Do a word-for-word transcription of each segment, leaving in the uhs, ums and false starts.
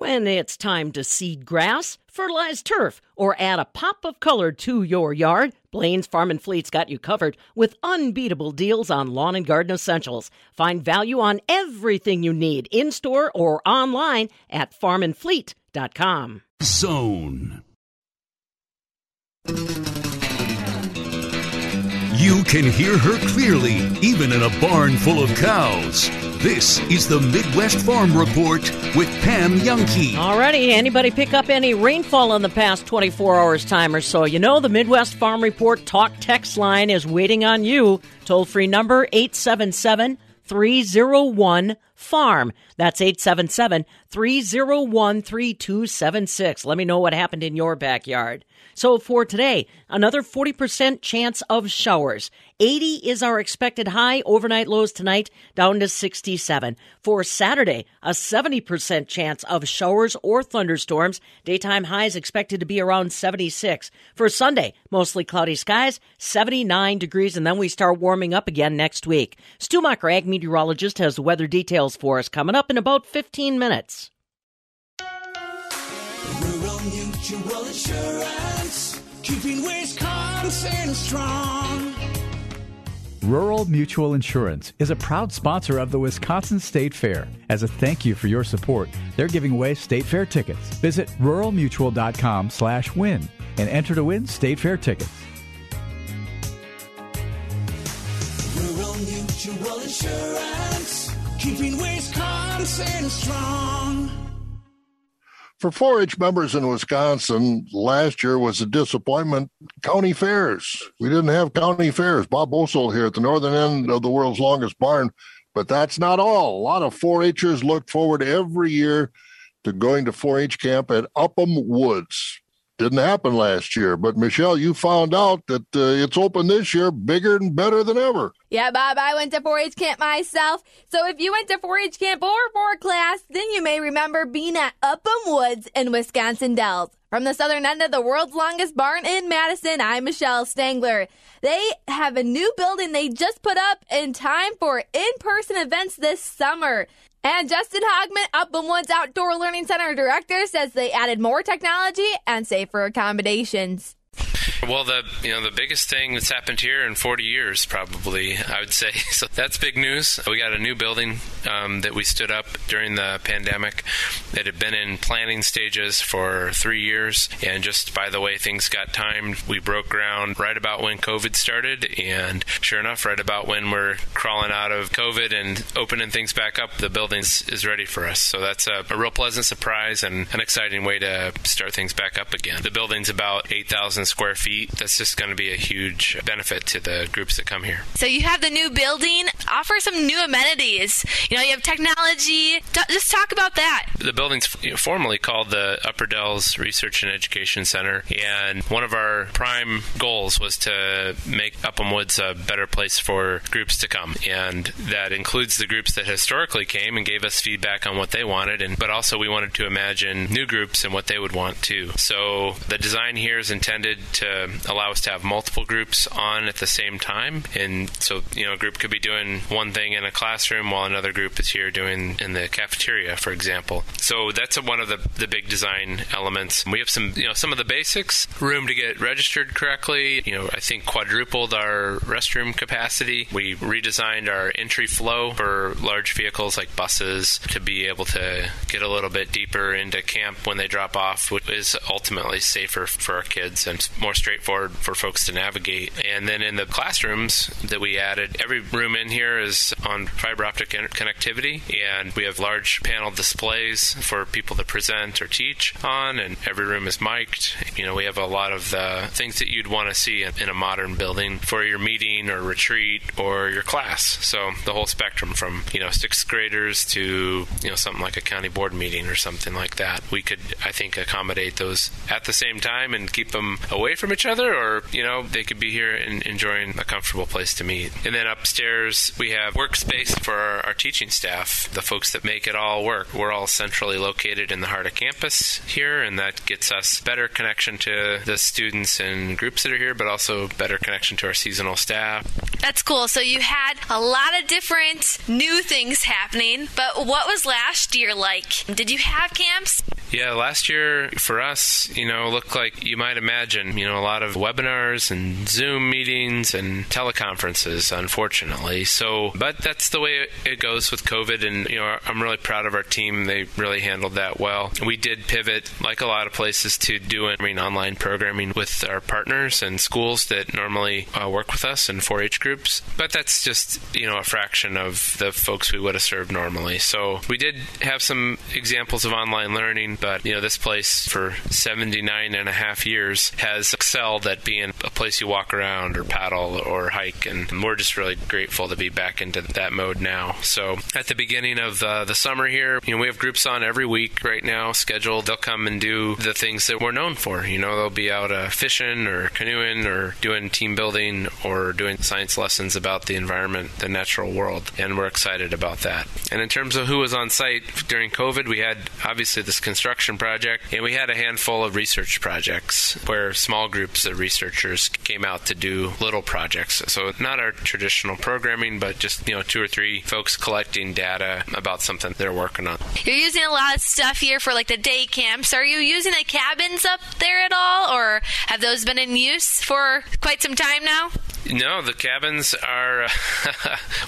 when it's time to seed grass, fertilize turf, or add a pop of color to your yard, Blaine's Farm and Fleet's got you covered with unbeatable deals on lawn and garden essentials. Find value on everything you need in-store or online at farm and fleet dot com. Zone. You can hear her clearly, even in a barn full of cows. This is the Midwest Farm Report with Pam Yonke. Alrighty, anybody pick up any rainfall in the past twenty-four hours time or so? You know, the Midwest Farm Report talk text line is waiting on you. Toll-free number eight seven seven, three oh one, farm. That's eight seven seven, three oh one, three two seven six. Let me know what happened in your backyard. So for today, another forty percent chance of showers. eighty is our expected high, overnight lows tonight down to sixty-seven. For Saturday, a seventy percent chance of showers or thunderstorms. Daytime highs expected to be around seventy-six. For Sunday, mostly cloudy skies, seventy-nine degrees, and then we start warming up again next week. Stumacher Ag Meteorologist has the weather details for us coming up in about fifteen minutes. Rural Mutual Insurance, keeping Wisconsin strong. Rural Mutual Insurance is a proud sponsor of the Wisconsin State Fair. As a thank you for your support, they're giving away State Fair tickets. Visit rural mutual dot com slash win and enter to win State Fair tickets. Rural Mutual Insurance, keeping Wisconsin strong. For four-H members in Wisconsin, last year was a disappointment. County fairs. We didn't have county fairs. Bob Osel here at the northern end of the world's longest barn. But that's not all. A lot of four-H'ers look forward every year to going to four-H camp at Upham Woods. Didn't happen last year, but Michelle, you found out that uh, it's open this year, bigger and better than ever. Yeah, Bob, I went to four-H camp myself. So if you went to four-H camp or for class, then you may remember being at Upham Woods in Wisconsin Dells. From the southern end of the world's longest barn in Madison, I'm Michelle Stangler. They have a new building they just put up in time for in-person events this summer. And Justin Hogman, Upham Woods Outdoor Learning Center director, says they added more technology and safer accommodations. Well, the you know the biggest thing that's happened here in forty years, probably, I would say. So that's big news. We got a new building um, that we stood up during the pandemic. It had been in planning stages for three years. And just by the way things got timed, we broke ground right about when COVID started. And sure enough, right about when we're crawling out of COVID and opening things back up, the building is ready for us. So that's a, a real pleasant surprise and an exciting way to start things back up again. The building's about eight thousand square feet. That's just going to be a huge benefit to the groups that come here. So you have the new building. Offer some new amenities. You know, you have technology. T- just talk about that. The building's formerly called the Upper Dells Research and Education Center, and one of our prime goals was to make Upham Woods a better place for groups to come, and that includes the groups that historically came and gave us feedback on what they wanted, and but also we wanted to imagine new groups and what they would want too. So the design here is intended to allow us to have multiple groups on at the same time. And so, you know, a group could be doing one thing in a classroom while another group is here doing in the cafeteria, for example. So that's a, one of the, the big design elements. We have some, you know, some of the basics, room to get registered correctly. You know, I think quadrupled our restroom capacity. We redesigned our entry flow for large vehicles like buses to be able to get a little bit deeper into camp when they drop off, which is ultimately safer for our kids and more straightforward for folks to navigate. And then in the classrooms that we added, every room in here is on fiber optic inter- connectivity, and we have large panel displays for people to present or teach on, and every room is mic'd. You know, we have a lot of the things that you'd want to see in, in a modern building for your meeting or retreat or your class. So the whole spectrum from, you know, sixth graders to, you know, something like a county board meeting or something like that. We could, I think, accommodate those at the same time and keep them away from each each other, or, you know, they could be here and enjoying a comfortable place to meet. And then upstairs, we have workspace for our, our teaching staff, the folks that make it all work. We're all centrally located in the heart of campus here, and that gets us better connection to the students and groups that are here, but also better connection to our seasonal staff. That's cool. So you had a lot of different new things happening, but what was last year like? Did you have camps? Yeah, last year for us, you know, looked like you might imagine, you know, a lot of webinars and Zoom meetings and teleconferences, unfortunately. So, but that's the way it goes with COVID. And, you know, I'm really proud of our team. They really handled that well. We did pivot, like a lot of places, to doing I mean, online programming with our partners and schools that normally uh, work with us in four H groups. But that's just, you know, a fraction of the folks we would have served normally. So we did have some examples of online learning. But, you know, this place for seventy-nine and a half years has excelled at being a place you walk around or paddle or hike. And we're just really grateful to be back into that mode now. So at the beginning of uh, the summer here, you know, we have groups on every week right now scheduled. They'll come and do the things that we're known for. You know, they'll be out uh, fishing or canoeing or doing team building or doing science lessons about the environment, the natural world. And we're excited about that. And in terms of who was on site during COVID, we had obviously this construction Construction project, and we had a handful of research projects where small groups of researchers came out to do little projects. So not our traditional programming, but just, you know, two or three folks collecting data about something they're working on. You're using a lot of stuff here for like the day camps. Are you using the cabins up there at all, or have those been in use for quite some time now? No, the cabins are,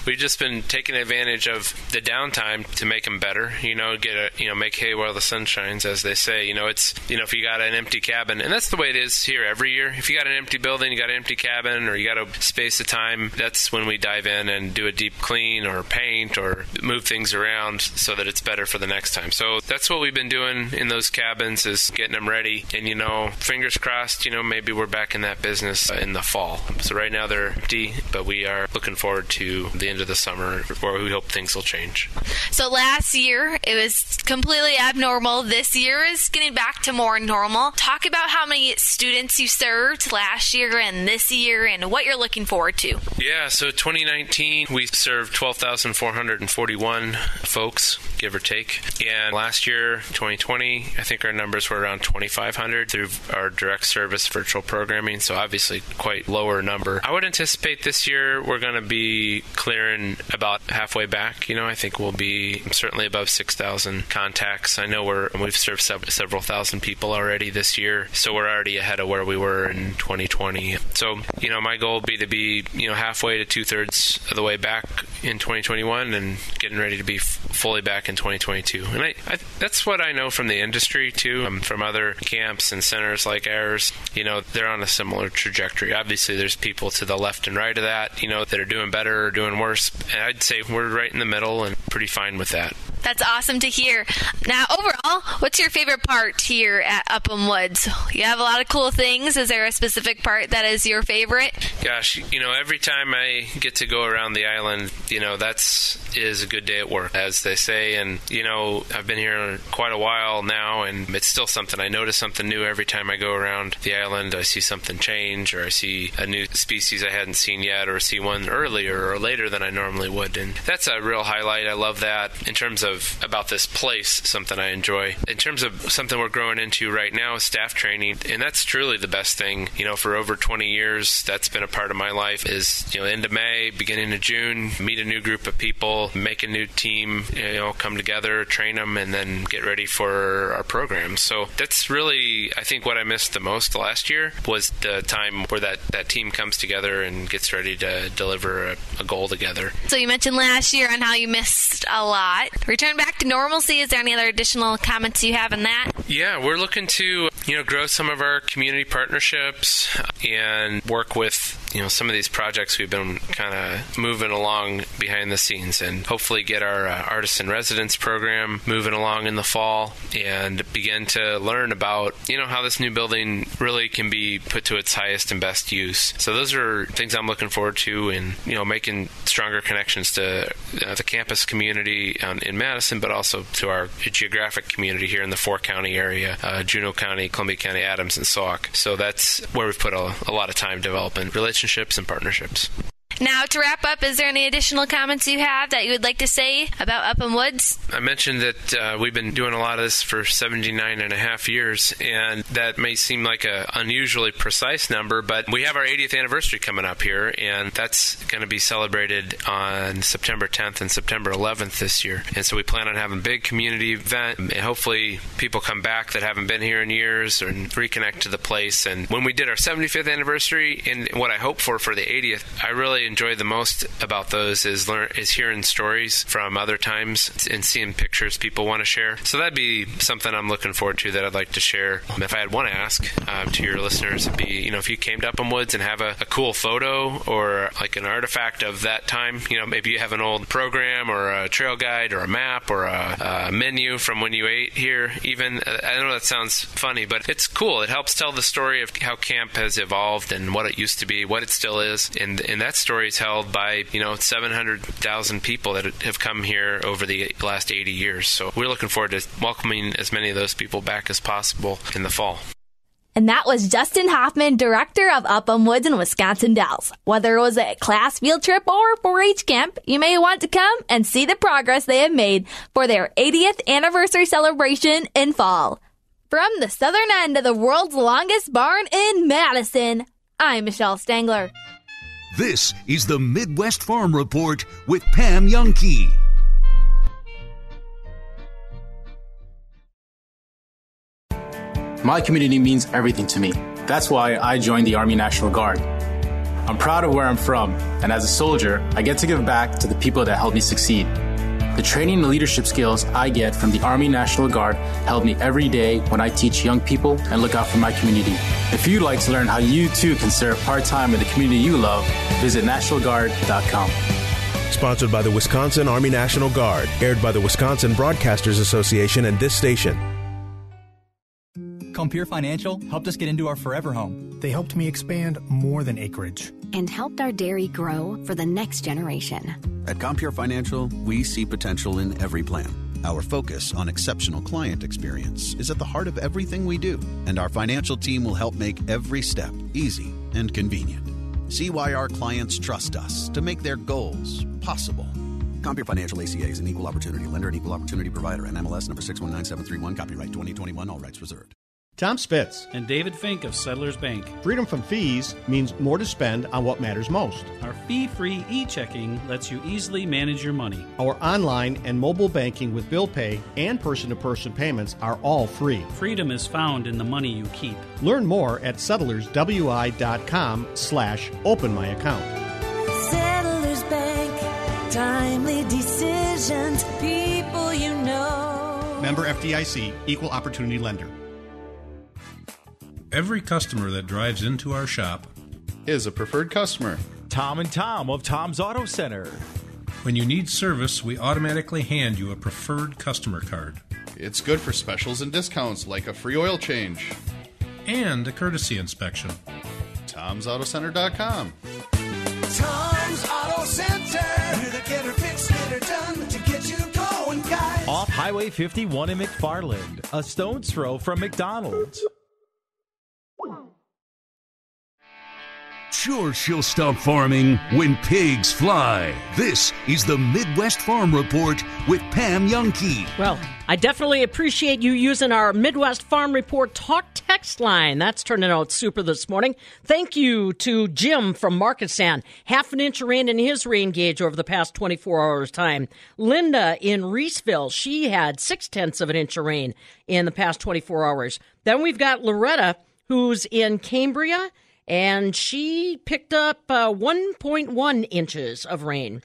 we've just been taking advantage of the downtime to make them better, you know, get a, you know, make hay while the sun shines, as they say. You know, it's, you know, if you got an empty cabin, and that's the way it is here every year. If you got an empty building, you got an empty cabin, or you got a space of time, that's when we dive in and do a deep clean or paint or move things around so that it's better for the next time. So that's what we've been doing in those cabins, is getting them ready. And, you know, fingers crossed, you know, maybe we're back in that business in the fall. So right now, they're empty, but we are looking forward to the end of the summer where we hope things will change. So last year, it was completely abnormal. This year is getting back to more normal. Talk about how many students you served last year and this year and what you're looking forward to. Yeah, so twenty nineteen, we served twelve thousand four hundred forty-one folks, give or take. And last year, twenty twenty, I think our numbers were around twenty-five hundred through our direct service virtual programming, so obviously quite lower number. I would anticipate this year we're going to be clearing about halfway back. You know, I think we'll be certainly above six thousand contacts. I know we're, we've served several thousand people already this year, so we're already ahead of where we were in twenty twenty. So, you know, my goal would be to be, you know, halfway to two-thirds of the way back in twenty twenty-one and getting ready to be f- fully back in twenty twenty-two. And I, I, that's what I know from the industry, too, um, from other camps and centers like ours. You know, they're on a similar trajectory. Obviously, there's people to the left and right of that, you know, that are doing better or doing worse. And I'd say we're right in the middle and pretty fine with that. That's awesome to hear. Now, overall, what's your favorite part here at Upham Woods? You have a lot of cool things. Is there a specific part that is your favorite? Gosh, you know, every time I get to go around the island, you know, that's is a good day at work, as they say. And, you know, I've been here quite a while now, and it's still something. I notice something new every time I go around the island. I see something change, or I see a new species I hadn't seen yet, or see one earlier or later than I normally would. And that's a real highlight. I love that. In terms of about this place, something I enjoy. In terms of something we're growing into right now is staff training, and that's truly the best thing. You know, for over twenty years, that's been a part of my life is, you know, end of May, beginning of June, meet a new group of people, make a new team, you know, come together, train them, and then get ready for our program. So that's really, I think, what I missed the most last year was the time where that, that team comes together and gets ready to deliver a, a goal together. So you mentioned last year on how you missed a lot. Return Turn back to normalcy. Is there any other additional comments you have on that? Yeah, we're looking to, you know, grow some of our community partnerships and work with you know, some of these projects we've been kind of moving along behind the scenes, and hopefully get our uh, artisan residence program moving along in the fall and begin to learn about, you know, how this new building really can be put to its highest and best use. So those are things I'm looking forward to, and, you know, making stronger connections to uh, the campus community um, in Madison, but also to our geographic community here in the Four County area, uh, Juneau County, Columbia County, Adams, and Sauk. So that's where we've put a, a lot of time developing relationships and partnerships. Now, to wrap up, is there any additional comments you have that you would like to say about Upham Woods? I mentioned that uh, we've been doing a lot of this for seventy-nine and a half years, and that may seem like an unusually precise number, but we have our eightieth anniversary coming up here, and that's going to be celebrated on September tenth and September eleventh this year. And so we plan on having a big community event, and hopefully people come back that haven't been here in years and reconnect to the place. And when we did our seventy-fifth anniversary, and what I hope for for the eightieth, I really enjoy the most about those is learn is hearing stories from other times and seeing pictures people want to share. So that'd be something I'm looking forward to that I'd like to share. If I had one ask uh, to your listeners, it'd be, you know, if you came to Upham Woods and have a, a cool photo or like an artifact of that time, you know, maybe you have an old program or a trail guide or a map or a, a menu from when you ate here even. I know that sounds funny, but it's cool. It helps tell the story of how camp has evolved and what it used to be, what it still is. And, and that story is held by, you know, seven hundred thousand people that have come here over the last eighty years. So we're looking forward to welcoming as many of those people back as possible in the fall. And that was Justin Hogman, director of Upham Woods in Wisconsin Dells. Whether it was a class field trip or four H camp, you may want to come and see the progress they have made for their eightieth anniversary celebration in fall. From the southern end of the world's longest barn in Madison, I'm Michelle Stangler. This is the Midwest Farm Report with Pam Yonke. My community means everything to me. That's why I joined the Army National Guard. I'm proud of where I'm from, and as a soldier, I get to give back to the people that helped me succeed. The training and leadership skills I get from the Army National Guard help me every day when I teach young people and look out for my community. If you'd like to learn how you too can serve part-time in the community you love, visit National Guard dot com. Sponsored by the Wisconsin Army National Guard, aired by the Wisconsin Broadcasters Association and this station. Compeer Financial helped us get into our forever home. They helped me expand more than acreage. And helped our dairy grow for the next generation. At Compeer Financial, we see potential in every plan. Our focus on exceptional client experience is at the heart of everything we do, and our financial team will help make every step easy and convenient. See why our clients trust us to make their goals possible. Compeer Financial A C A is an equal opportunity lender and equal opportunity provider, and N M L S number six one nine seven three one, copyright twenty twenty-one, all rights reserved. Tom Spitz and David Fink of Settlers Bank. Freedom from fees means more to spend on what matters most. Our fee-free e-checking lets you easily manage your money. Our online and mobile banking with bill pay and person-to-person payments are all free. Freedom is found in the money you keep. Learn more at settlers w i dot com slash open my account. Settlers Bank, timely decisions, people you know. Member F D I C, equal opportunity lender. Every customer that drives into our shop is a preferred customer. Tom and Tom of Tom's Auto Center. When you need service, we automatically hand you a preferred customer card. It's good for specials and discounts like a free oil change. And a courtesy inspection. Toms Auto Center dot com. Tom's Auto Center. Here to get her fixed, get her done, to get you going, guys. Off Highway fifty-one in McFarland, a stone's throw from McDonald's. Sure, she'll stop farming when pigs fly. This is the Midwest Farm Report with Pam Yonke. Well, I definitely appreciate you using our Midwest Farm Report talk text line. That's turning out super this morning. Thank you to Jim from Marquetstown. Half an inch of rain in his rain gauge over the past twenty-four hours time. Linda in Reeseville, she had six-tenths of an inch of rain in the past twenty-four hours. Then we've got Loretta, who's in Cambria, and she picked up uh, one point one inches of rain.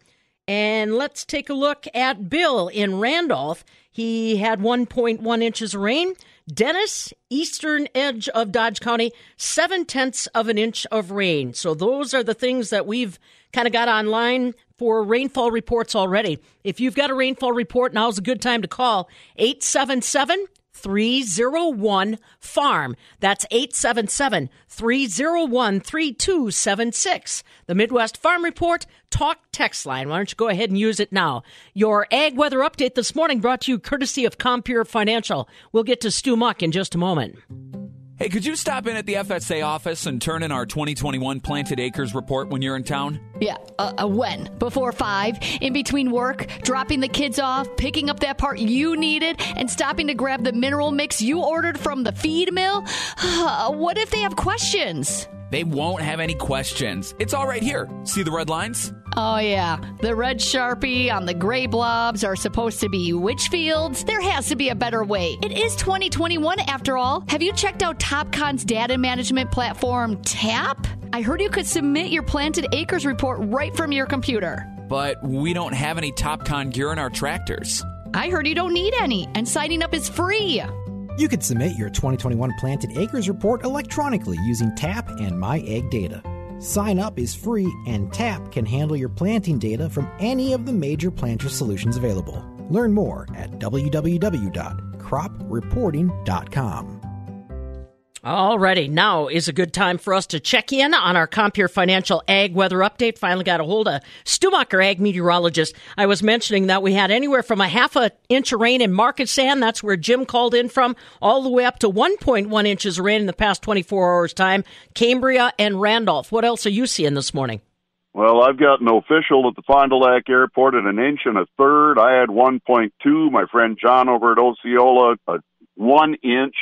And let's take a look at Bill in Randolph. He had one point one inches of rain. Dennis, eastern edge of Dodge County, seven-tenths of an inch of rain. So those are the things that we've kind of got online for rainfall reports already. If you've got a rainfall report, now's a good time to call eight seven seven, three oh one, farm. That's eight seven seven, three oh one, three two seven six. The Midwest Farm Report talk text line. Why don't you go ahead and use it now? Your ag weather update this morning brought to you courtesy of Compeer Financial. We'll get to Stu Muck in just a moment. Hey, could you stop in at the F S A office and turn in our twenty twenty-one planted acres report when you're in town? Yeah, uh, uh, when? Before five, in between work, dropping the kids off, picking up that part you needed, and stopping to grab the mineral mix you ordered from the feed mill? What if they have questions? They won't have any questions. It's all right here. See the red lines? Oh, yeah. The red Sharpie on the gray blobs are supposed to be which fields? There has to be a better way. It is twenty twenty-one, after all. Have you checked out TopCon's data management platform, TAP? I heard you could submit your planted acres report right from your computer. But we don't have any TopCon gear in our tractors. I heard you don't need any, and signing up is free. You can submit your twenty twenty-one Planted Acres Report electronically using TAP and MyAg data. Sign up is free, and TAP can handle your planting data from any of the major planter solutions available. Learn more at w w w dot crop reporting dot com. Alrighty, now is a good time for us to check in on our Compeer Financial Ag Weather Update. Finally got a hold of Stumacher, Ag Meteorologist. I was mentioning that we had anywhere from a half an inch of rain in Marquettsand, that's where Jim called in from, all the way up to one point one inches of rain in the past twenty-four hours' time, Cambria and Randolph. What else are you seeing this morning? Well, I've got an official at the Fond du Lac Airport at an inch and a third. I had one point two. My friend John over at Osceola, a one inch.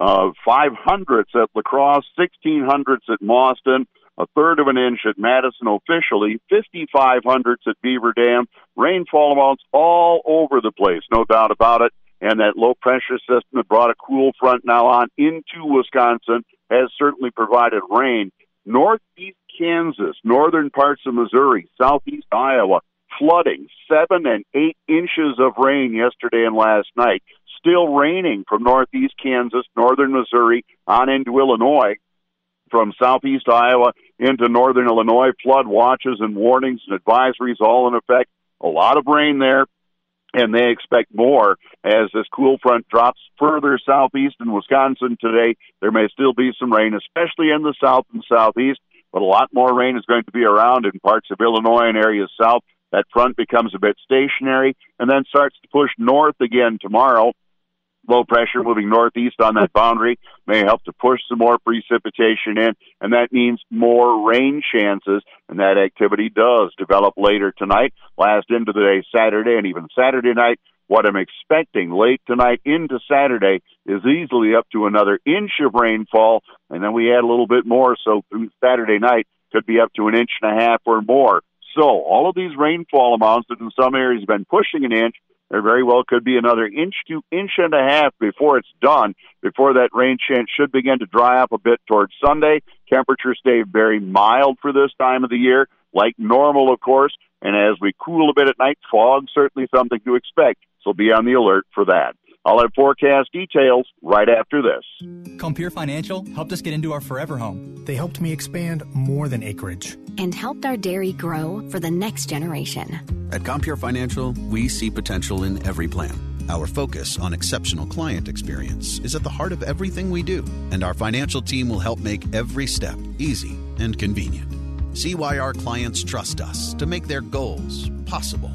Uh, five hundredths at La Crosse, sixteen hundredths at Mauston, a third of an inch at Madison officially, fifty-five hundredths at Beaver Dam, rainfall amounts all over the place, no doubt about it. And that low pressure system that brought a cool front now on into Wisconsin has certainly provided rain. Northeast Kansas, northern parts of Missouri, southeast Iowa, flooding, seven and eight inches of rain yesterday and last night. Still raining from northeast Kansas, northern Missouri, on into Illinois, from southeast Iowa into northern Illinois. Flood watches and warnings and advisories all in effect. A lot of rain there, and they expect more as this cool front drops further southeast in Wisconsin today. There may still be some rain, especially in the south and southeast, but a lot more rain is going to be around in parts of Illinois and areas south. That front becomes a bit stationary and then starts to push north again tomorrow. Low pressure moving northeast on that boundary may help to push some more precipitation in, and that means more rain chances, and that activity does develop later tonight, last into the day Saturday, and even Saturday night. What I'm expecting late tonight into Saturday is easily up to another inch of rainfall, and then we add a little bit more, so through Saturday night could be up to an inch and a half or more. So all of these rainfall amounts that in some areas have been pushing an inch, there very well could be another inch to inch and a half before it's done, before that rain chance should begin to dry up a bit towards Sunday. Temperatures stay very mild for this time of the year, like normal, of course. And as we cool a bit at night, fog, certainly something to expect. So be on the alert for that. I'll have forecast details right after this. Compeer Financial helped us get into our forever home. They helped me expand more than acreage. And helped our dairy grow for the next generation. At Compeer Financial, we see potential in every plan. Our focus on exceptional client experience is at the heart of everything we do. And our financial team will help make every step easy and convenient. See why our clients trust us to make their goals possible.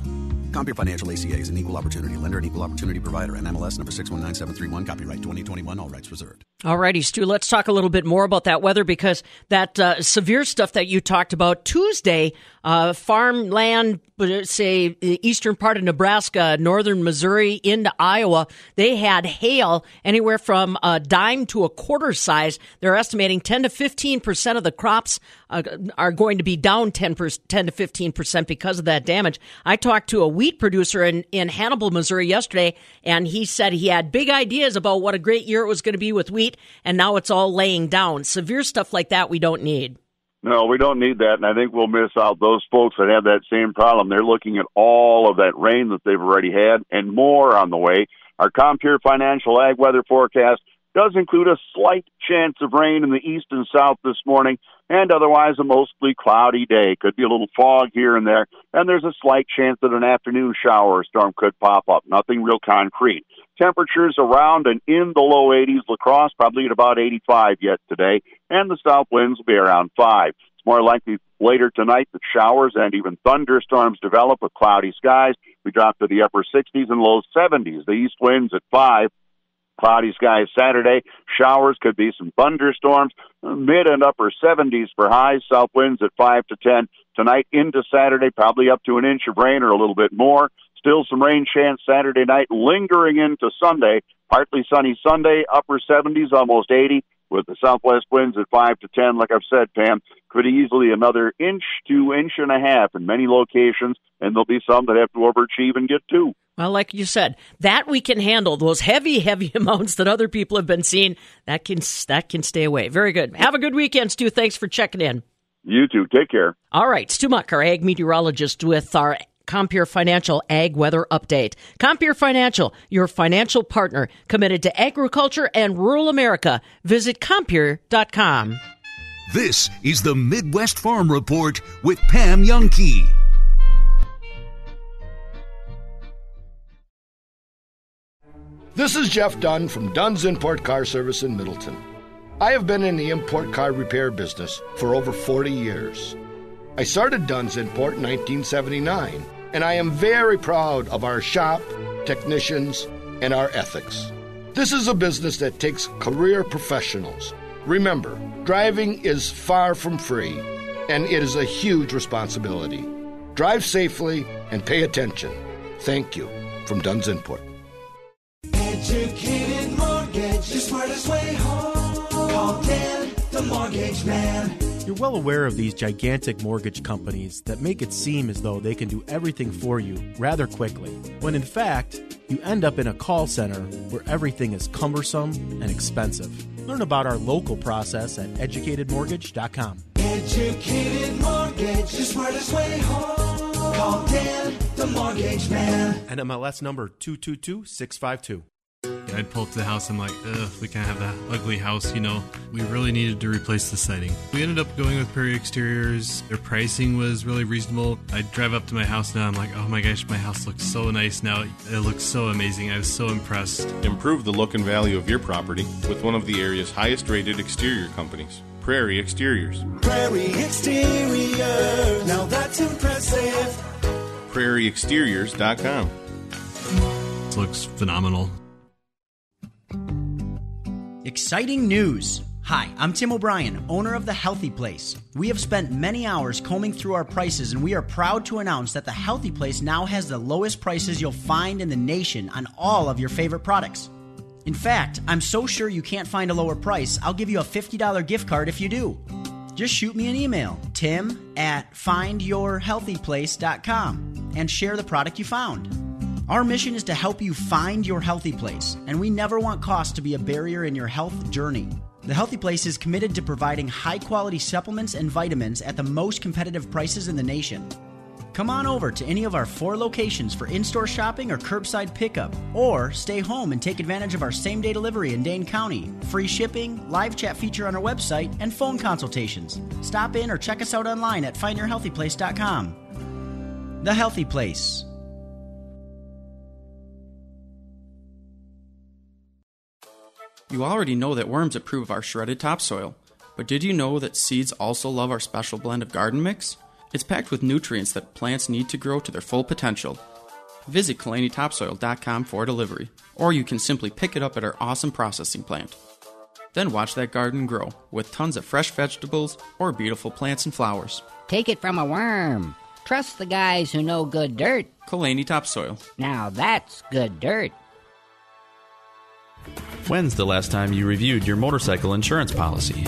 Compeer Financial A C A is an equal opportunity lender and equal opportunity provider. N M L S number six one nine seven three one. Copyright twenty twenty-one. All rights reserved. All righty, Stu. Let's talk a little bit more about that weather, because that uh, severe stuff that you talked about Tuesday, uh, farmland, say, the eastern part of Nebraska, northern Missouri into Iowa, they had hail anywhere from a dime to a quarter size. They're estimating ten to fifteen percent of the crops uh, are going to be down ten to fifteen percent because of that damage. I talked to a wheat producer in, in Hannibal, Missouri yesterday, and he said he had big ideas about what a great year it was going to be with wheat, and now it's all laying down. Severe stuff like that we don't need. No, we don't need that, and I think we'll miss out those folks that have that same problem. They're looking at all of that rain that they've already had and more on the way. Our Compeer Financial Ag Weather Forecast does include a slight chance of rain in the east and south this morning, and otherwise a mostly cloudy day. Could be a little fog here and there, and there's a slight chance that an afternoon shower or storm could pop up. Nothing real concrete. Temperatures around and in the low eighties. La Crosse probably at about eighty-five yet today, and the south winds will be around five. It's more likely later tonight that showers and even thunderstorms develop with cloudy skies. We drop to the upper sixties and low seventies. The east winds at five. Cloudy skies Saturday. Showers, could be some thunderstorms. Mid and upper seventies for highs. South winds at five to ten. Tonight into Saturday, probably up to an inch of rain or a little bit more. Still some rain chance Saturday night, lingering into Sunday. Partly sunny Sunday, upper seventies, almost eighty, with the southwest winds at five to ten. Like I've said, Pam, could easily another inch to inch and a half in many locations, and there'll be some that have to overachieve and get two. Well, like you said, that we can handle. Those heavy, heavy amounts that other people have been seeing, that can that can stay away. Very good. Have a good weekend, Stu. Thanks for checking in. You too. Take care. All right. Stumacher, ag meteorologist with our Compeer Financial Ag Weather Update. Compeer Financial, your financial partner, committed to agriculture and rural America. Visit Compeer dot com. This is the Midwest Farm Report with Pam Yonke. This is Jeff Dunn from Dunn's Import Car Service in Middleton. I have been in the import car repair business for over forty years. I started Dunn's Import in nineteen seventy-nine, and I am very proud of our shop, technicians, and our ethics. This is a business that takes career professionals. Remember, driving is far from free, and it is a huge responsibility. Drive safely and pay attention. Thank you from Dunn's Import. Educated Mortgage, your smartest way home. Call Dan, the mortgage man. You're well aware of these gigantic mortgage companies that make it seem as though they can do everything for you rather quickly, when in fact, you end up in a call center where everything is cumbersome and expensive. Learn about our local process at educated mortgage dot com. Educated Mortgage, your smartest way home. Call Dan, the mortgage man. N M L S number two two two six five two. And I'd pull up to the house, I'm like, ugh, we can't have that ugly house, you know. We really needed to replace the siding. We ended up going with Prairie Exteriors. Their pricing was really reasonable. I drive up to my house now, I'm like, oh my gosh, my house looks so nice now. It looks so amazing. I was so impressed. Improve the look and value of your property with one of the area's highest rated exterior companies, Prairie Exteriors. Prairie Exteriors, now that's impressive. Prairie Exteriors dot com. This looks phenomenal. Exciting news! Hi, I'm Tim O'Brien, owner of The Healthy Place. We have spent many hours combing through our prices, and we are proud to announce that The Healthy Place now has the lowest prices you'll find in the nation on all of your favorite products. In fact, I'm so sure you can't find a lower price, I'll give you a fifty dollars gift card if you do. Just shoot me an email, tim at find your healthy place dot com, and share the product you found. Our mission is to help you find your healthy place, and we never want cost to be a barrier in your health journey. The Healthy Place is committed to providing high-quality supplements and vitamins at the most competitive prices in the nation. Come on over to any of our four locations for in-store shopping or curbside pickup, or stay home and take advantage of our same-day delivery in Dane County, free shipping, live chat feature on our website, and phone consultations. Stop in or check us out online at find your healthy place dot com. The Healthy Place. You already know that worms approve our shredded topsoil, but did you know that seeds also love our special blend of garden mix? It's packed with nutrients that plants need to grow to their full potential. Visit Kalani Topsoil dot com for delivery, or you can simply pick it up at our awesome processing plant. Then watch that garden grow with tons of fresh vegetables or beautiful plants and flowers. Take it from a worm. Trust the guys who know good dirt. Kalani Topsoil. Now that's good dirt. When's the last time you reviewed your motorcycle insurance policy?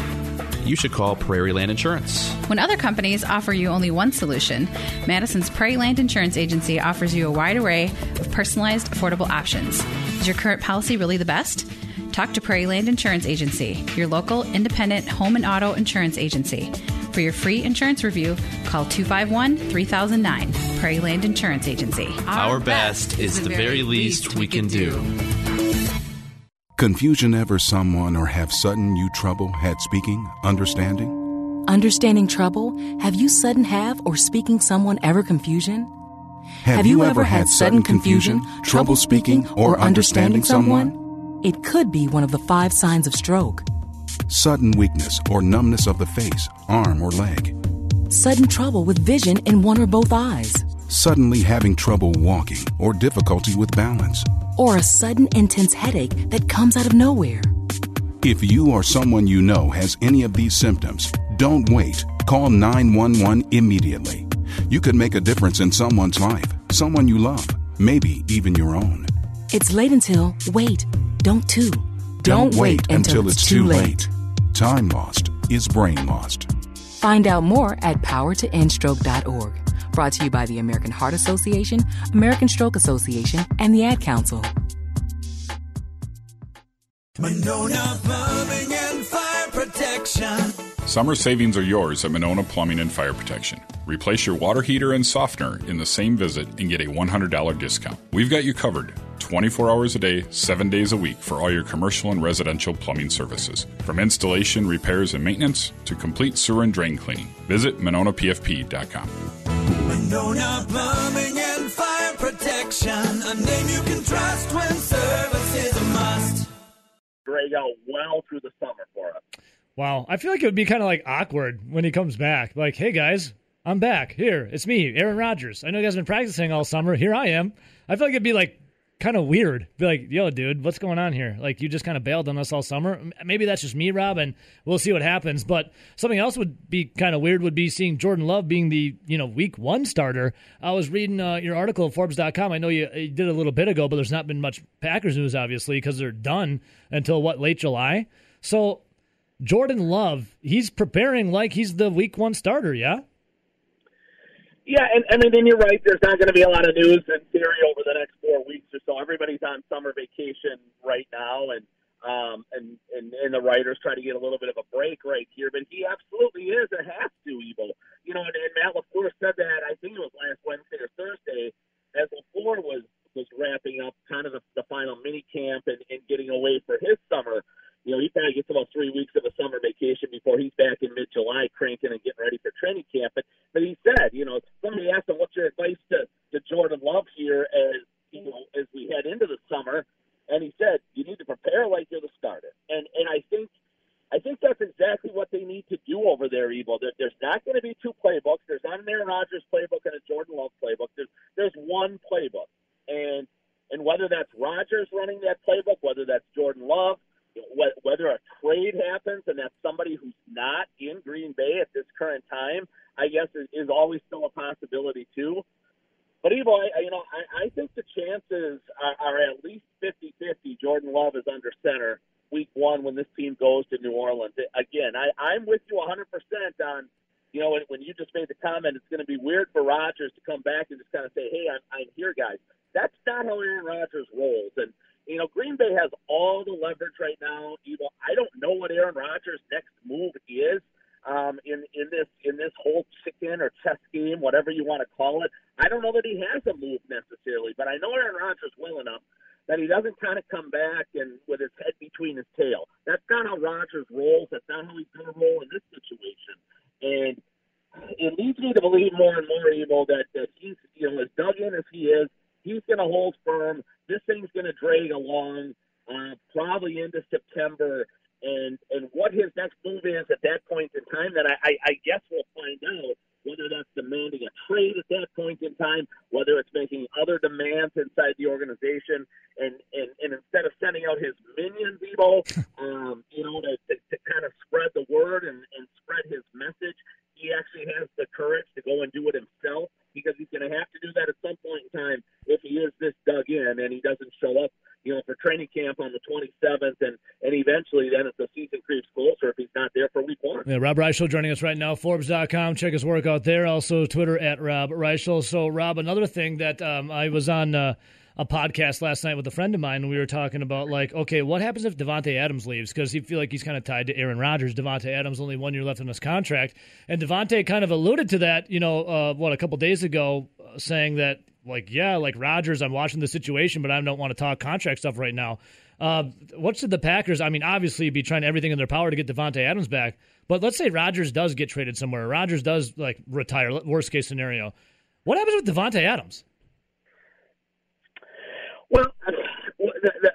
You should call Prairie Land Insurance. When other companies offer you only one solution, Madison's Prairie Land Insurance Agency offers you a wide array of personalized, affordable options. Is your current policy really the best? Talk to Prairie Land Insurance Agency, your local, independent home and auto insurance agency. For your free insurance review, call two five one, three thousand nine. Prairie Land Insurance Agency. Our, Our best, best is the very least we can do. do. Confusion ever someone or have sudden you trouble, had speaking, understanding? Understanding trouble? Have you sudden have or speaking someone ever confusion? Have, have you, you ever had, had sudden confusion, confusion trouble speaking, or understanding, understanding someone? It could be one of the five signs of stroke. Sudden weakness or numbness of the face, arm, or leg. Sudden trouble with vision in one or both eyes. Suddenly having trouble walking or difficulty with balance. Or a sudden intense headache that comes out of nowhere. If you or someone you know has any of these symptoms, don't wait. Call nine one one immediately. You could make a difference in someone's life, someone you love, maybe even your own. It's late until wait. Don't too. Don't, don't wait, wait until, until it's, it's too late. late. Time lost is brain lost. Find out more at power to end stroke dot org. Brought to you by the American Heart Association, American Stroke Association, and the Ad Council. Monona Plumbing and Fire Protection. Summer savings are yours at Monona Plumbing and Fire Protection. Replace your water heater and softener in the same visit and get a one hundred dollars discount. We've got you covered twenty-four hours a day, seven days a week for all your commercial and residential plumbing services. From installation, repairs, and maintenance to complete sewer and drain cleaning. Visit Monona P F P dot com. Monona Plumbing and Fire Protection, a name you can trust when service is a must. Greg out well through the summer for us. Wow, I feel like it would be kind of like awkward when he comes back. Like, hey guys, I'm back. Here, it's me, Aaron Rodgers. I know you guys have been practicing all summer. Here I am. I feel like it'd be like kind of weird. Be like, yo, dude, what's going on here? Like, you just kind of bailed on us all summer. Maybe that's just me, Rob, and we'll see what happens. But something else would be kind of weird would be seeing Jordan Love being the, you know, week one starter. I was reading uh, your article at Forbes dot com. I know you, you did a little bit ago, but there's not been much Packers news, obviously, because they're done until, what, late July? So Jordan Love, he's preparing like he's the week one starter, yeah? Yeah, and, and then you're right. There's not going to be a lot of news in theory over the next four weeks or so. Everybody's on summer vacation right now, and um, and, and, and the writers try to get a little bit of a break right here. But he absolutely is a has to, Evo. You know, and, and Matt LaFleur said that, I think it was last Wednesday or Thursday, as LaFleur was, was wrapping up kind of the, the final mini camp and, and getting away for his summer. You know, he probably gets about three weeks of a summer vacation before he's back in mid-July cranking and getting ready for training camp. But, but he said, you know, somebody asked him, what's your advice to, to Jordan Love here as, you know, as we head into the summer? And he said, you need to prepare like you're the starter. And and I think I think that's exactly what they need to do over there, Evo. There, there's not going to be two playbooks. There's not an Aaron Rodgers playbook and a Jordan Love playbook. There's, there's one playbook. And, and whether that's Rodgers running that playbook, whether that's Jordan Love, whether a trade happens and that's somebody who's not in Green Bay at this current time, I guess is, is always still a possibility too. But Evo, I, you know, I, I think the chances are, are at least fifty-fifty. Jordan Love is under center week one when this team goes to New Orleans. Again, I, I'm with you one hundred percent on, you know, when you just made the comment, it's going to be weird for Rodgers to come back and just kind of say, hey, I'm, I'm here, guys. That's not how Aaron Rodgers rolls. And, you know, Green Bay has all the leverage right now. You know, I don't know what Aaron Rodgers' next move is um, in, in this in this whole chicken or chess game, whatever you want to call it. I don't know that he has a move necessarily, but I know Aaron Rodgers well enough that he doesn't kind of come back and with his head between his tail. That's not how Rodgers rolls. That's not how he's going to roll in this situation. And it leads me to believe more and more, Evo, that, that he's, you know, as dug in as he is, he's going to hold firm. This thing's going to drag along uh, probably into September. And, and what his next move is at that point in time, that I, I guess we'll find out, whether that's demanding a trade at that point in time, whether it's making other demands inside the organization. And, and, and instead of sending out his minions, Evo, um, you know, to, to, to kind of spread the word and, and spread his message, he actually has the courage to go and do it himself, because he's going to have to do that at some point in time if he is this dug in and he doesn't show up, you know, for training camp on the twenty-seventh, and, and eventually then if the season creeps closer, if he's not there for week one. Yeah, Rob Reischel joining us right now, Forbes dot com. Check his work out there. Also Twitter at Rob Reischel. So, Rob, another thing that um, I was on uh, a podcast last night with a friend of mine, and we were talking about, like, okay, what happens if Davante Adams leaves? Because he feel like he's kind of tied to Aaron Rodgers. Davante Adams, only one year left in his contract. And Davante kind of alluded to that, you know, uh, what, a couple days ago, uh, saying that, like, yeah, like Rodgers, I'm watching the situation, but I don't want to talk contract stuff right now. Uh, what should the Packers, I mean, obviously be trying everything in their power to get Davante Adams back, but let's say Rodgers does get traded somewhere. Rodgers does, like, retire, worst case scenario. What happens with Davante Adams? Well, that, that,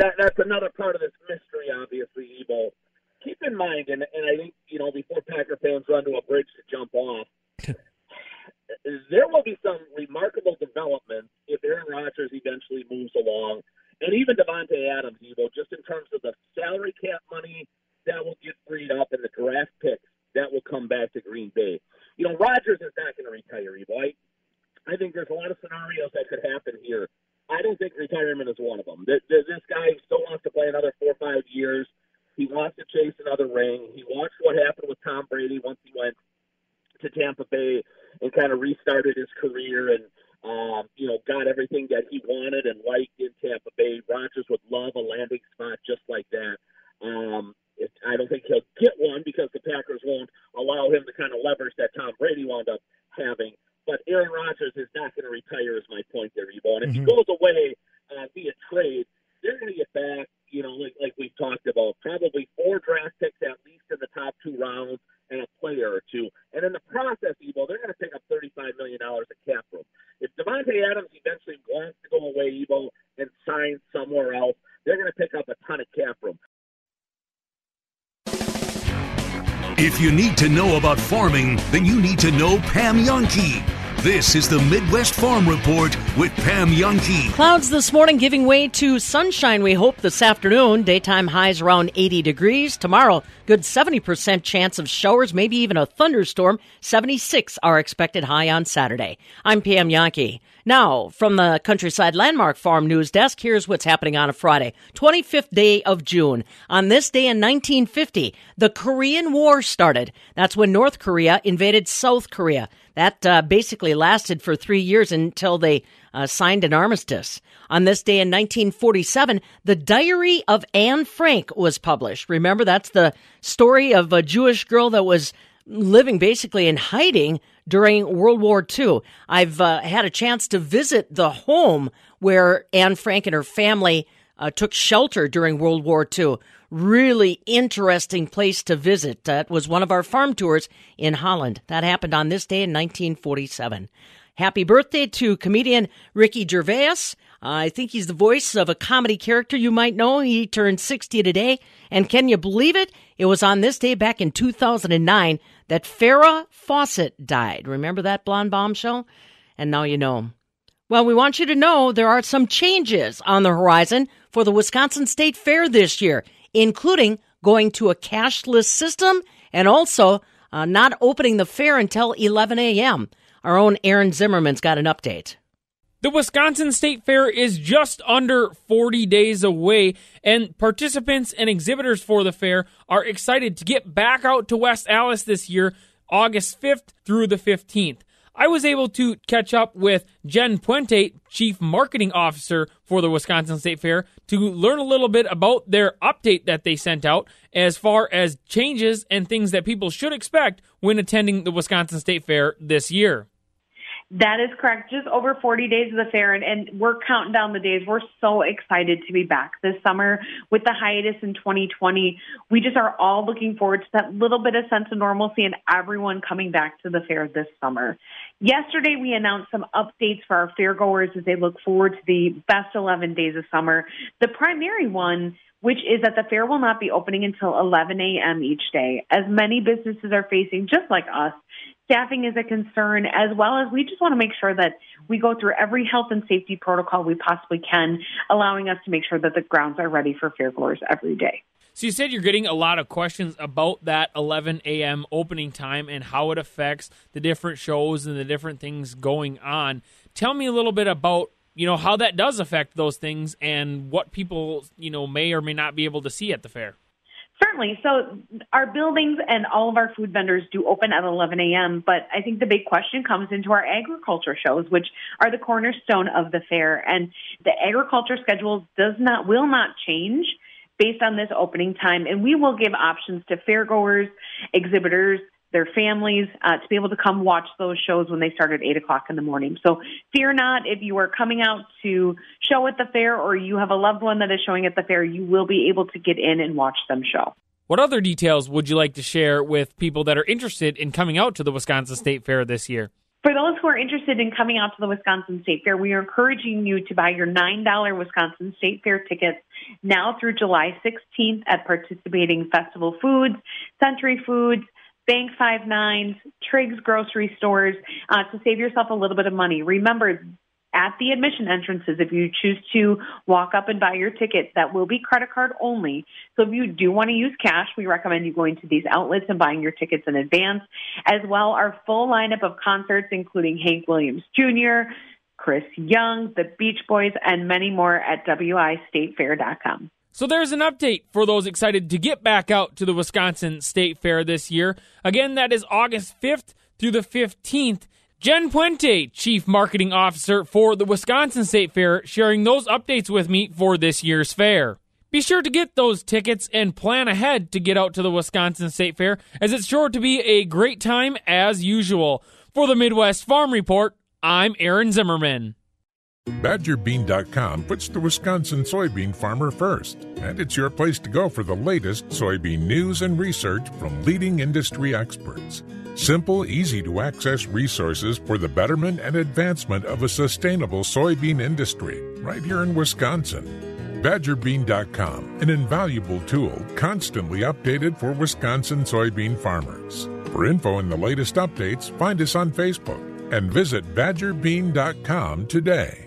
that, that's another part of this mystery, obviously, Evo. Keep in mind, and, and I think, you know, before Packer fans run to a bridge to jump off, there will be some remarkable developments if Aaron Rodgers eventually moves along, and even Davante Adams, Evo, just in terms of the salary cap money that will get freed up and the draft picks that will come back to Green Bay. You know, Rodgers is not going to retire, Evo. I, I think there's a lot of scenarios that could happen here. I don't think retirement is one of them. This, this guy still wants to play another four or five years. He wants to chase another ring. He watched what happened with Tom Brady once he went to Tampa Bay and kind of restarted his career and, um, you know, got everything that he wanted and liked in Tampa Bay. Rodgers would love a landing spot just like that. Um, it, I don't think he'll get one because the Packers won't allow him the kind of leverage that Tom Brady wound up having. But Aaron Rodgers is not going to retire is my point there, Evo. And if mm-hmm. he goes away uh, via trade, they're going to get back, you know, like, like we've talked about, probably four draft picks at least in the top two rounds and a player or two. And in the process, Evo, they're going to pick up thirty-five million dollars in cap room. If Davante Adams eventually wants to go away, Evo, and sign somewhere else, they're going to pick up a ton of cap room. If you need to know about farming, then you need to know Pam Yonke. This is the Midwest Farm Report with Pam Yonke. Clouds this morning giving way to sunshine, we hope, this afternoon. Daytime highs around eighty degrees. Tomorrow, good seventy percent chance of showers, maybe even a thunderstorm. seventy-six are expected high on Saturday. I'm Pam Yonke. Now, from the Countryside Landmark Farm News Desk, here's what's happening on a Friday, twenty-fifth day of June. On this day in nineteen fifty, the Korean War started. That's when North Korea invaded South Korea. That uh, basically lasted for three years until they uh, signed an armistice. On this day in nineteen forty-seven, The Diary of Anne Frank was published. Remember, that's the story of a Jewish girl that was living basically in hiding during World War Two. I've uh, had a chance to visit the home where Anne Frank and her family uh, took shelter during World War Two. Really interesting place to visit. That was one of our farm tours in Holland. That happened on this day in nineteen forty-seven. Happy birthday to comedian Ricky Gervais. Uh, I think he's the voice of a comedy character you might know. He turned sixty today. And can you believe it? It was on this day back in two thousand nine that Farrah Fawcett died. Remember that blonde bombshell? And now you know. Well, we want you to know there are some changes on the horizon for the Wisconsin State Fair this year, including going to a cashless system and also uh, not opening the fair until eleven a.m. Our own Aaron Zimmerman's got an update. The Wisconsin State Fair is just under forty days away, and participants and exhibitors for the fair are excited to get back out to West Allis this year, August fifth through the fifteenth. I was able to catch up with Jen Puente, Chief Marketing Officer for the Wisconsin State Fair, to learn a little bit about their update that they sent out as far as changes and things that people should expect when attending the Wisconsin State Fair this year. That is correct. Just over forty days of the fair, and, and we're counting down the days. We're so excited to be back this summer. With the hiatus in twenty twenty, we just are all looking forward to that little bit of sense of normalcy and everyone coming back to the fair this summer. Yesterday, we announced some updates for our fairgoers as they look forward to the best eleven days of summer. The primary one, which is that the fair will not be opening until eleven a.m. each day, as many businesses are facing, just like us, staffing is a concern, as well as we just want to make sure that we go through every health and safety protocol we possibly can, allowing us to make sure that the grounds are ready for fairgoers every day. So you said you're getting a lot of questions about that eleven a.m. opening time and how it affects the different shows and the different things going on. Tell me a little bit about, you know, how that does affect those things and what people, you know, may or may not be able to see at the fair. Certainly. So our buildings and all of our food vendors do open at eleven a.m., but I think the big question comes into our agriculture shows, which are the cornerstone of the fair. And the agriculture schedule does not, will not change based on this opening time. And we will give options to fairgoers, exhibitors, their families, uh, to be able to come watch those shows when they start at eight o'clock in the morning. So fear not, if you are coming out to show at the fair or you have a loved one that is showing at the fair, you will be able to get in and watch them show. What other details would you like to share with people that are interested in coming out to the Wisconsin State Fair this year? For those who are interested in coming out to the Wisconsin State Fair, we are encouraging you to buy your nine dollars Wisconsin State Fair tickets now through July sixteenth at participating Festival Foods, Century Foods, Bank Five Nines, Triggs grocery stores, uh, to save yourself a little bit of money. Remember, at the admission entrances, if you choose to walk up and buy your ticket, that will be credit card only. So if you do want to use cash, we recommend you going to these outlets and buying your tickets in advance. As well, our full lineup of concerts, including Hank Williams Junior, Chris Young, the Beach Boys, and many more at W I state fair dot com. So there's an update for those excited to get back out to the Wisconsin State Fair this year. Again, that is August fifth through the fifteenth. Jen Puente, Chief Marketing Officer for the Wisconsin State Fair, sharing those updates with me for this year's fair. Be sure to get those tickets and plan ahead to get out to the Wisconsin State Fair, as it's sure to be a great time as usual. For the Midwest Farm Report, I'm Aaron Zimmerman. Badger bean dot com puts the Wisconsin soybean farmer first, and it's your place to go for the latest soybean news and research from leading industry experts. Simple, easy-to-access resources for the betterment and advancement of a sustainable soybean industry right here in Wisconsin. Badger bean dot com, an invaluable tool constantly updated for Wisconsin soybean farmers. For info and the latest updates, find us on Facebook and visit badger bean dot com today.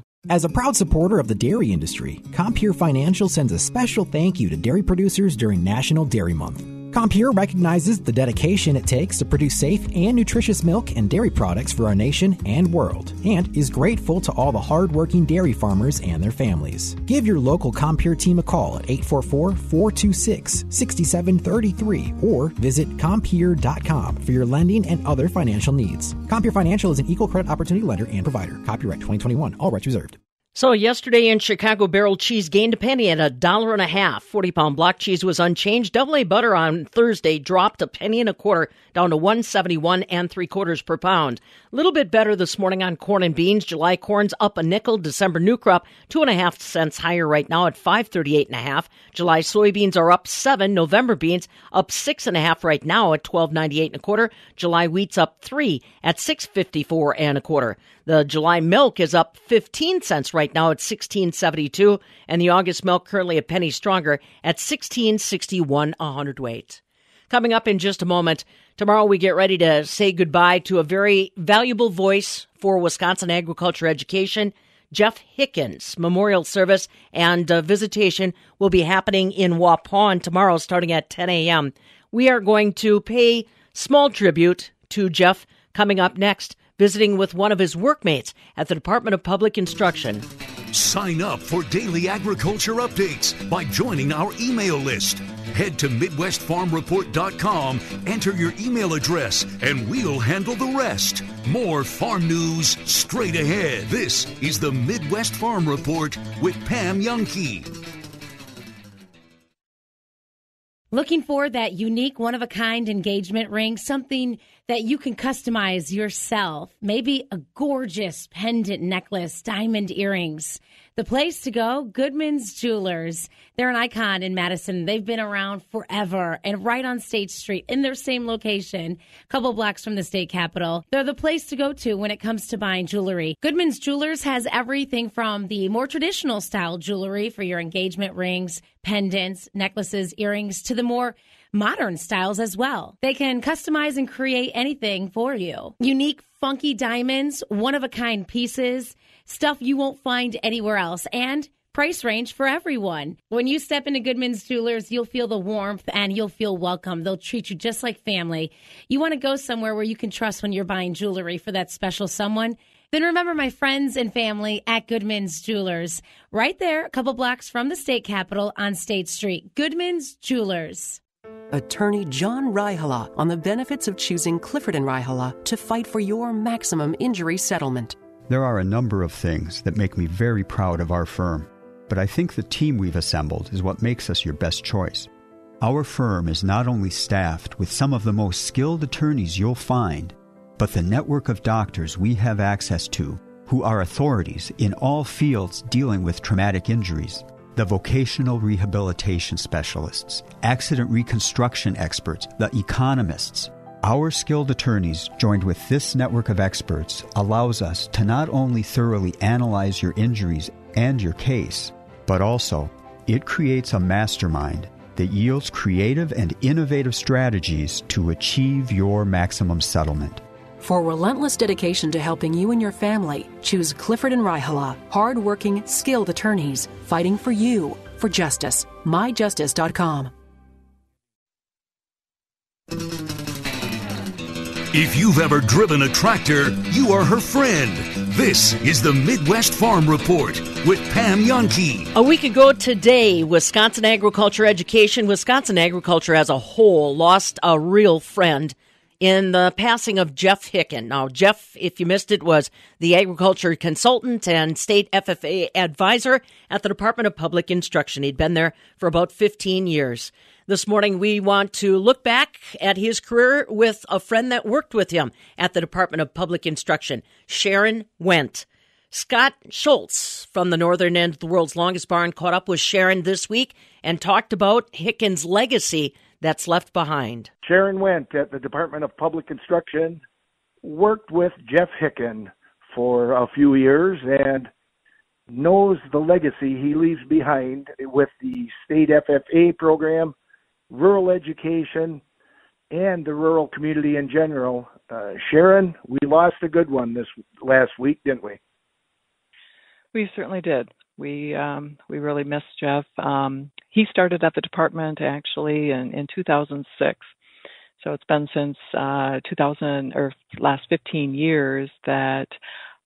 As a proud supporter of the dairy industry, Compeer Financial sends a special thank you to dairy producers during National Dairy Month. Compeer recognizes the dedication it takes to produce safe and nutritious milk and dairy products for our nation and world, and is grateful to all the hardworking dairy farmers and their families. Give your local Compeer team a call at eight four four, four two six, six seven three three or visit Compeer dot com for your lending and other financial needs. Compeer Financial is an equal credit opportunity lender and provider. Copyright twenty twenty-one. All rights reserved. So yesterday in Chicago, barrel cheese gained a penny at a dollar and a half. forty-pound block cheese was unchanged. Double A butter on Thursday dropped a penny and a quarter down to one seventy-one and three quarters per pound. A little bit better this morning on corn and beans. July corn's up a nickel. December new crop two and a half cents higher right now at five thirty-eight and a half. July soybeans are up seven. November beans up six and a half right now at twelve ninety-eight and a quarter. July wheat's up three at six fifty-four and a quarter. The July milk is up fifteen cents right now. Right now it's sixteen seventy-two, and the August milk currently a penny stronger at sixteen sixty-one a hundredweight. Coming up in just a moment, tomorrow we get ready to say goodbye to a very valuable voice for Wisconsin agriculture education. Jeff Hicken's memorial service and uh, visitation will be happening in Waupon tomorrow starting at ten a.m. We are going to pay small tribute to Jeff coming up next, visiting with one of his workmates at the Department of Public Instruction. Sign up for daily agriculture updates by joining our email list. Head to Midwest Farm Report dot com, enter your email address, and we'll handle the rest. More farm news straight ahead. This is the Midwest Farm Report with Pam Yonke. Looking for that unique, one-of-a-kind engagement ring, something that you can customize yourself, maybe a gorgeous pendant necklace, diamond earrings. The place to go, Goodman's Jewelers. They're an icon in Madison. They've been around forever and right on State Street in their same location, a couple blocks from the state capitol. They're the place to go to when it comes to buying jewelry. Goodman's Jewelers has everything from the more traditional style jewelry for your engagement rings, pendants, necklaces, earrings, to the more modern styles as well. They can customize and create anything for you. Unique, funky diamonds, one-of-a-kind pieces, stuff you won't find anywhere else, and price range for everyone. When you step into Goodman's Jewelers, you'll feel the warmth and you'll feel welcome. They'll treat you just like family. You want to go somewhere where you can trust when you're buying jewelry for that special someone? Then remember my friends and family at Goodman's Jewelers, right there, a couple blocks from the state capitol on State Street. Goodman's Jewelers. Attorney John Raihala on the benefits of choosing Clifford and Raihala to fight for your maximum injury settlement. There are a number of things that make me very proud of our firm, but I think the team we've assembled is what makes us your best choice. Our firm is not only staffed with some of the most skilled attorneys you'll find, but the network of doctors we have access to who are authorities in all fields dealing with traumatic injuries, the vocational rehabilitation specialists, accident reconstruction experts, the economists. Our skilled attorneys, joined with this network of experts, allows us to not only thoroughly analyze your injuries and your case, but also it creates a mastermind that yields creative and innovative strategies to achieve your maximum settlement. For relentless dedication to helping you and your family, choose Clifford and Raihala, hard-working, skilled attorneys fighting for you, for justice. my justice dot com. If you've ever driven a tractor, you are her friend. This is the Midwest Farm Report with Pam Yonke. A week ago today, Wisconsin agriculture education, Wisconsin agriculture as a whole, lost a real friend in the passing of Jeff Hicken. Now, Jeff, if you missed it, was the agriculture consultant and state F F A advisor at the Department of Public Instruction. He'd been there for about fifteen years. This morning, we want to look back at his career with a friend that worked with him at the Department of Public Instruction, Sharon Wendt. Scott Schultz from the northern end of the world's longest barn caught up with Sharon this week and talked about Hicken's legacy that's left behind. Sharon Wendt at the Department of Public Instruction worked with Jeff Hicken for a few years and knows the legacy he leaves behind with the state F F A program, rural education, and the rural community in general. Uh, Sharon, we lost a good one this last week, didn't we? We certainly did. We um, we really missed Jeff. Um, he started at the department actually in, in two thousand six, so it's been since uh, two thousand or last fifteen years that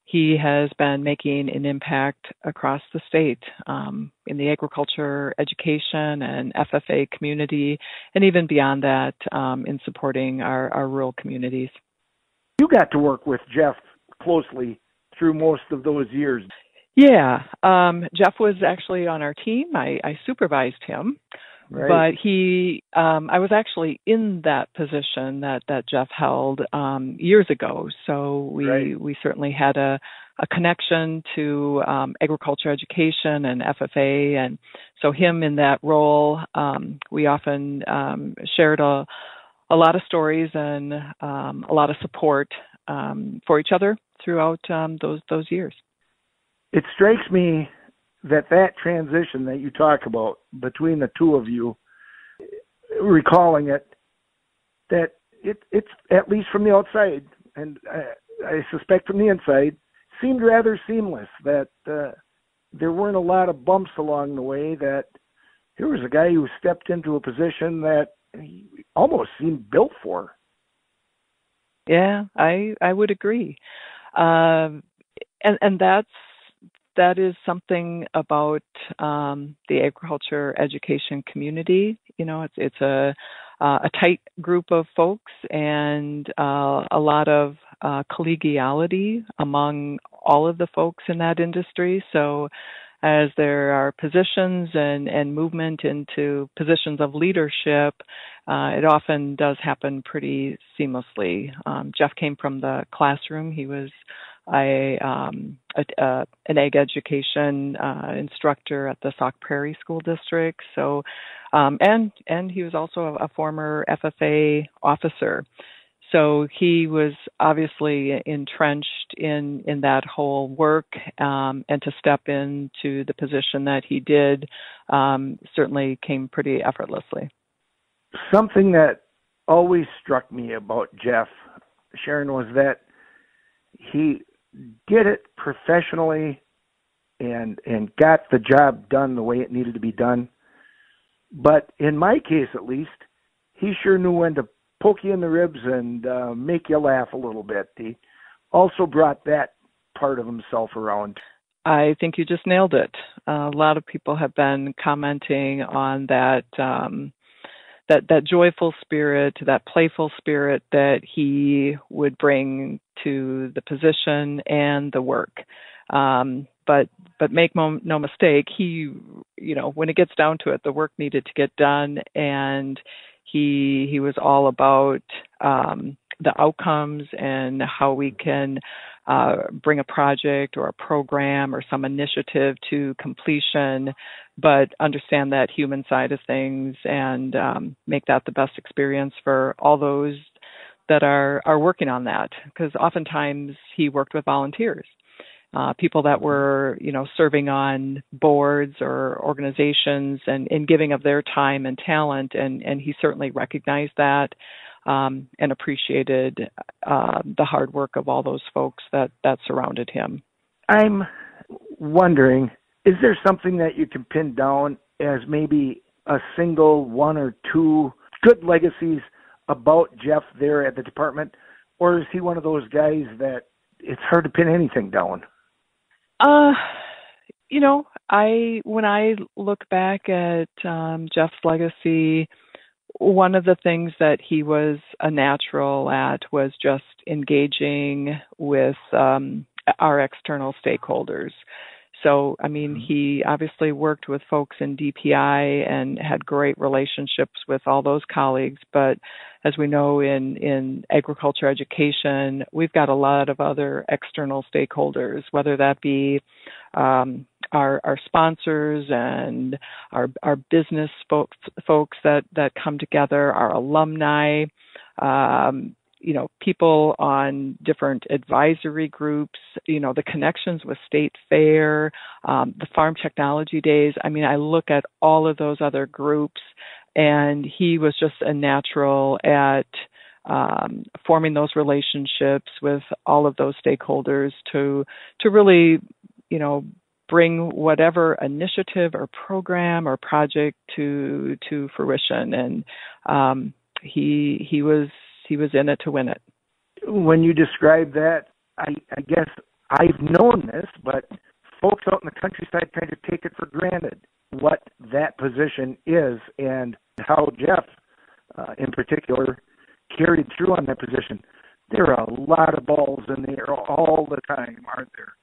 he has been making an impact across the state um, in the agriculture, education, and F F A community, and even beyond that um, in supporting our, our rural communities. You got to work with Jeff closely through most of those years. Yeah, um, Jeff was actually on our team. I, I supervised him, right. But he, um, I was actually in that position that, that Jeff held um, years ago. So we, right. we certainly had a, a connection to um, agriculture education and F F A. And so him in that role, um, we often um, shared a, a lot of stories and um, a lot of support um, for each other throughout um, those those years. It strikes me that that transition that you talk about between the two of you, recalling it, that it it's, at least from the outside, and I, I suspect from the inside, seemed rather seamless, that uh, there weren't a lot of bumps along the way, that here was a guy who stepped into a position that he almost seemed built for. Yeah, I I would agree. Um, and, and that's, That is something about um, the agriculture education community. You know, it's it's a uh, a tight group of folks and uh, a lot of uh, collegiality among all of the folks in that industry. So, as there are positions and, and movement into positions of leadership, uh, it often does happen pretty seamlessly. Um, Jeff came from the classroom. He was I um, a, uh, an ag education uh, instructor at the Sauk Prairie School District. So, um, and and he was also a former F F A officer. So he was obviously entrenched in, in that whole work, um, and to step into the position that he did um, certainly came pretty effortlessly. Something that always struck me about Jeff, Sharon, was that he did it professionally and and got the job done the way it needed to be done. But in my case, at least, he sure knew when to poke you in the ribs and uh, make you laugh a little bit. He also brought that part of himself around. I think you just nailed it. Uh, a lot of people have been commenting on that, um, that that joyful spirit, that playful spirit that he would bring to the position and the work. Um, but but make mo- no mistake, he, you know, when it gets down to it, the work needed to get done, and he he was all about um, the outcomes and how we can uh, bring a project or a program or some initiative to completion, but understand that human side of things and um, make that the best experience for all those that are, are working on that. Because oftentimes he worked with volunteers, uh, people that were, you know, serving on boards or organizations and in giving of their time and talent. And, and he certainly recognized that. Um, and appreciated uh, the hard work of all those folks that, that surrounded him. I'm wondering, is there something that you can pin down as maybe a single one or two good legacies about Jeff there at the department? Or is he one of those guys that it's hard to pin anything down? Uh, you know, I when I look back at um, Jeff's legacy, one of the things that he was a natural at was just engaging with um, our external stakeholders. So, I mean, he obviously worked with folks in D P I and had great relationships with all those colleagues. But as we know in, in agriculture education, we've got a lot of other external stakeholders, whether that be um, our, our sponsors and our, our business folks, folks that, that come together, our alumni, um, you know, people on different advisory groups, you know, the connections with State Fair, um, the Farm Technology Days. I mean, I look at all of those other groups, and he was just a natural at um, forming those relationships with all of those stakeholders to to really, you know, bring whatever initiative or program or project to to fruition. And um, he he was He was in it to win it. When you describe that, I, I guess I've known this, but folks out in the countryside kind of take it for granted what that position is and how Jeff, uh, in particular, carried through on that position. There are a lot of balls in the air all the time, aren't there?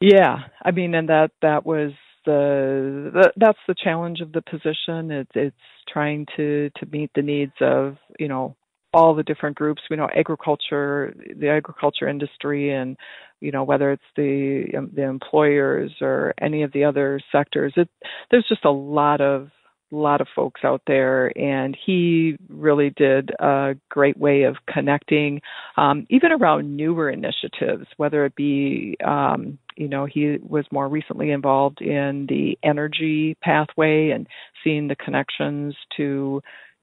Yeah, I mean, and that that was the, the that's the challenge of the position. It's it's trying to to meet the needs of, you know, all the different groups. We know agriculture, the agriculture industry, and, you know, whether it's the um, the employers or any of the other sectors, it, there's just a lot of lot of folks out there, and he really did a great way of connecting, um, even around newer initiatives, whether it be, um, you know, he was more recently involved in the energy pathway and seeing the connections to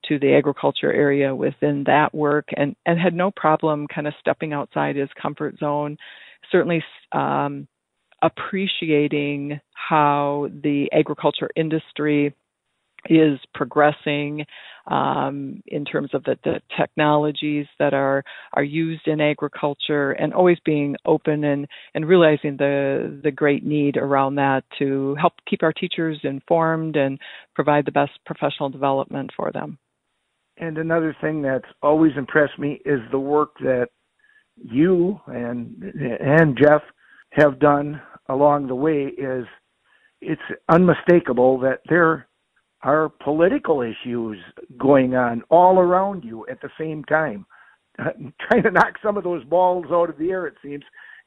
to the agriculture area within that work, and, and had no problem kind of stepping outside his comfort zone, certainly um, appreciating how the agriculture industry is progressing um, in terms of the, the technologies that are are used in agriculture, and always being open and, and realizing the the great need around that to help keep our teachers informed and provide the best professional development for them. And another thing that's always impressed me is the work that you and and Jeff have done along the way. Is it's unmistakable that there are political issues going on all around you at the same time, I'm trying to knock some of those balls out of the air, it seems.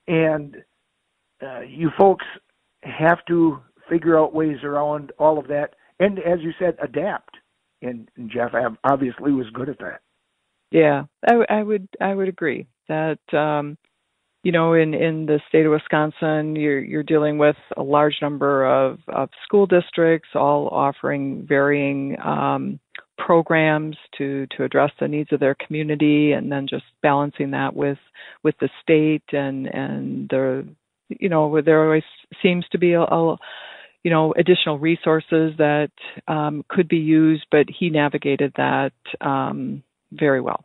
And uh, you folks have to figure out ways around all of that. And as you said, adapt. And Jeff obviously was good at that. Yeah, I, I would I would agree that, um, you know, in, in the state of Wisconsin, you're, you're dealing with a large number of, of school districts, all offering varying um, programs to, to address the needs of their community, and then just balancing that with with the state and, and the you know, there always seems to be a, a you know, additional resources that um, could be used, but he navigated that um, very well.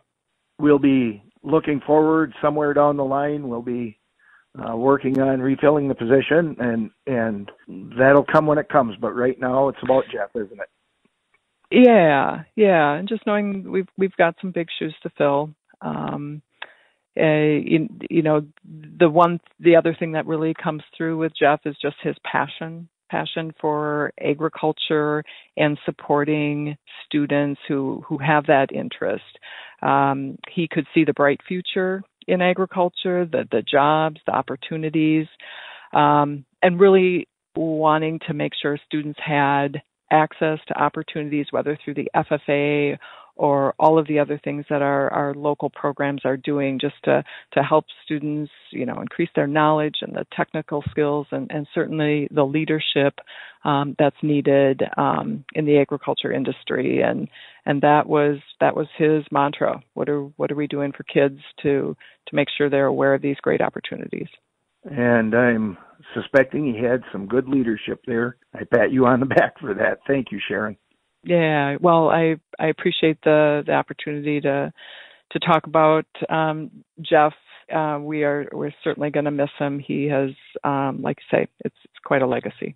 We'll be looking forward somewhere down the line. We'll be uh, working on refilling the position, and and that'll come when it comes. But right now, it's about Jeff, isn't it? Yeah, yeah, and just knowing we've we've got some big shoes to fill. Um, uh, you, you know, the one the other thing that really comes through with Jeff is just his passion. passion for agriculture and supporting students who, who have that interest. Um, he could see the bright future in agriculture, the, the jobs, the opportunities, um, and really wanting to make sure students had access to opportunities, whether through the F F A or all of the other things that our, our local programs are doing just to, to help students, you know, increase their knowledge and the technical skills and, and certainly the leadership um, that's needed um, in the agriculture industry. And and that was that was his mantra. What are what are we doing for kids to to make sure they're aware of these great opportunities? And I'm suspecting he had some good leadership there. I pat you on the back for that. Thank you, Sharon. Yeah, well, I, I appreciate the, the opportunity to to talk about um, Jeff. Uh, we are we're certainly going to miss him. He has, um, like I say, it's, it's quite a legacy.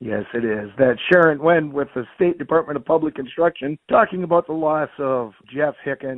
Yes, it is. That's Sharon Wendt with the State Department of Public Instruction talking about the loss of Jeff Hicken.